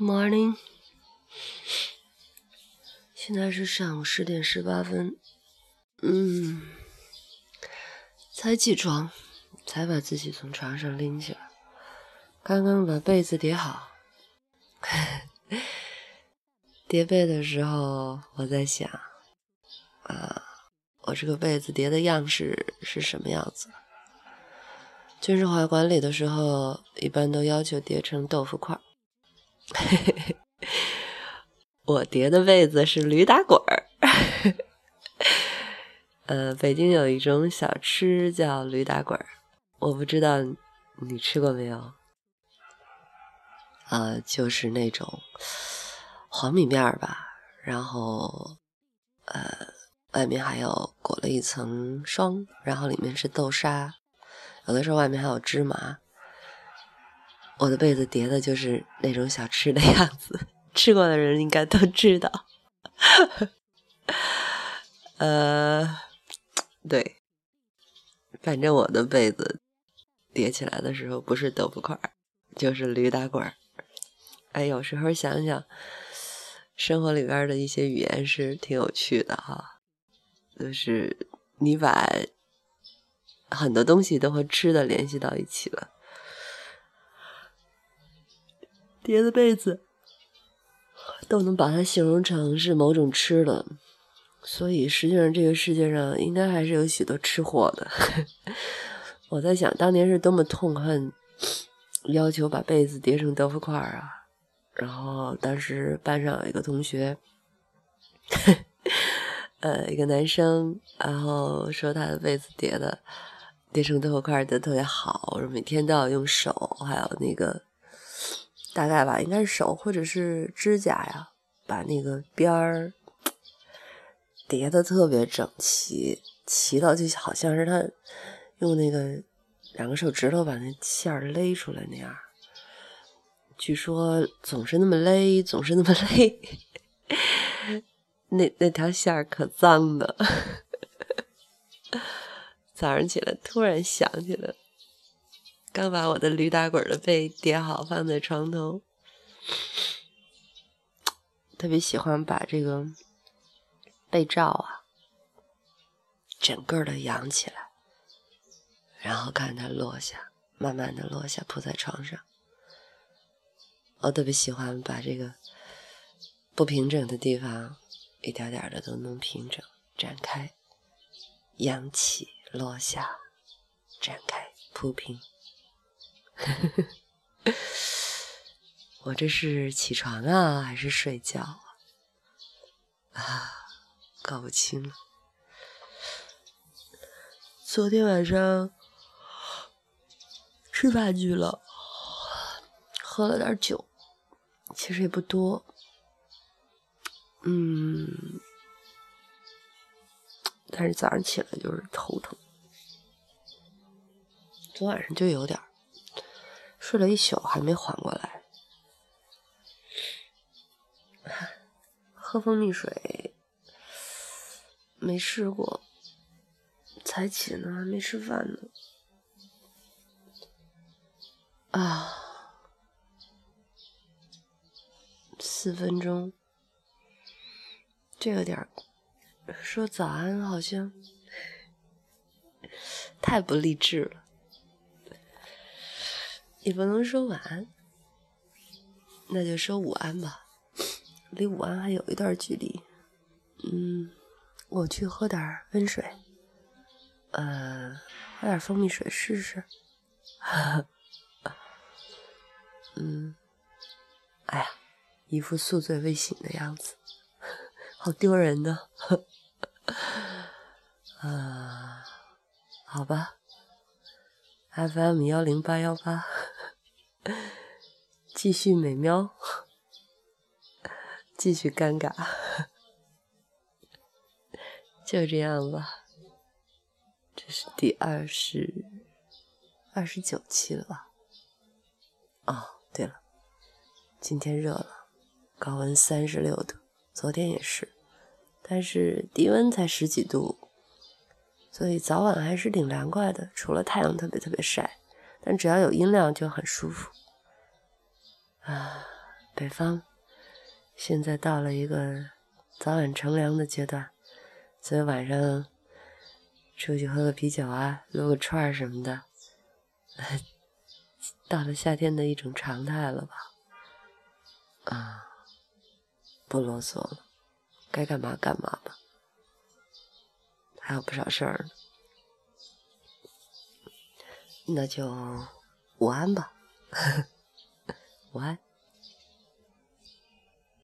Morning， 现在是上午10:18。才起床，才把自己从床上拎起来，刚刚把被子叠好。叠被的时候，我在想，我这个被子叠的样式是什么样子？军事化管理的时候，一般都要求叠成豆腐块。我叠的被子是驴打滚儿。北京有一种小吃叫驴打滚儿，我不知道你吃过没有？就是那种黄米面吧，然后外面还有裹了一层霜，然后里面是豆沙，有的时候外面还有芝麻。我的被子叠的就是那种小吃的样子，吃过的人应该都知道。对，反正我的被子叠起来的时候不是豆腐块，就是驴打滚。有时候想想，生活里边的一些语言是挺有趣的哈，就是你把很多东西都和吃的联系到一起了。叠的被子都能把它形容成是某种吃的，所以实际上这个世界上应该还是有许多吃货的。我在想当年是多么痛恨要求把被子叠成豆腐块啊，然后当时班上有一个同学一个男生，然后说他的被子叠成豆腐块叠得特别好，每天都要用手，还有那个大概吧，应该是手或者是指甲呀，把那个边儿叠得特别整齐，齐到就好像是他用那个两个手指头把那馅儿勒出来那样。据说总是那么勒，那条馅儿可脏的。早上起来突然想起来了，刚把我的驴打滚的被叠好放在床头，特别喜欢把这个被罩整个的扬起来，然后看它落下，慢慢的落下铺在床上。我特别喜欢把这个不平整的地方一点点的都弄平整，展开，扬起落下，展开铺平。我这是起床啊还是睡觉啊，搞不清了。昨天晚上吃饭去了，喝了点酒，其实也不多。但是早上起来就是头疼，昨晚上就有点睡了一宿还没缓过来。喝蜂蜜水没试过，才起呢还没吃饭呢。4分钟，这个点儿说早安好像太不励志了，也不能说晚安，那就说午安吧，离午安还有一段距离。我去喝点温水，喝点蜂蜜水试试。哎呀，一副宿醉未醒的样子，好丢人的。好吧 FM10818 继续美喵，继续尴尬，就这样吧。这是第29期了吧？对了，今天热了，高温36度，昨天也是，但是低温才10几度，所以早晚还是挺凉快的，除了太阳特别特别晒，但只要有阴凉就很舒服。北方，现在到了一个早晚乘凉的阶段，所以晚上出去喝个啤酒啊，撸个串什么的，到了夏天的一种常态了吧？啊，不啰嗦了，该干嘛干嘛吧，还有不少事儿呢。那就午安吧，午安。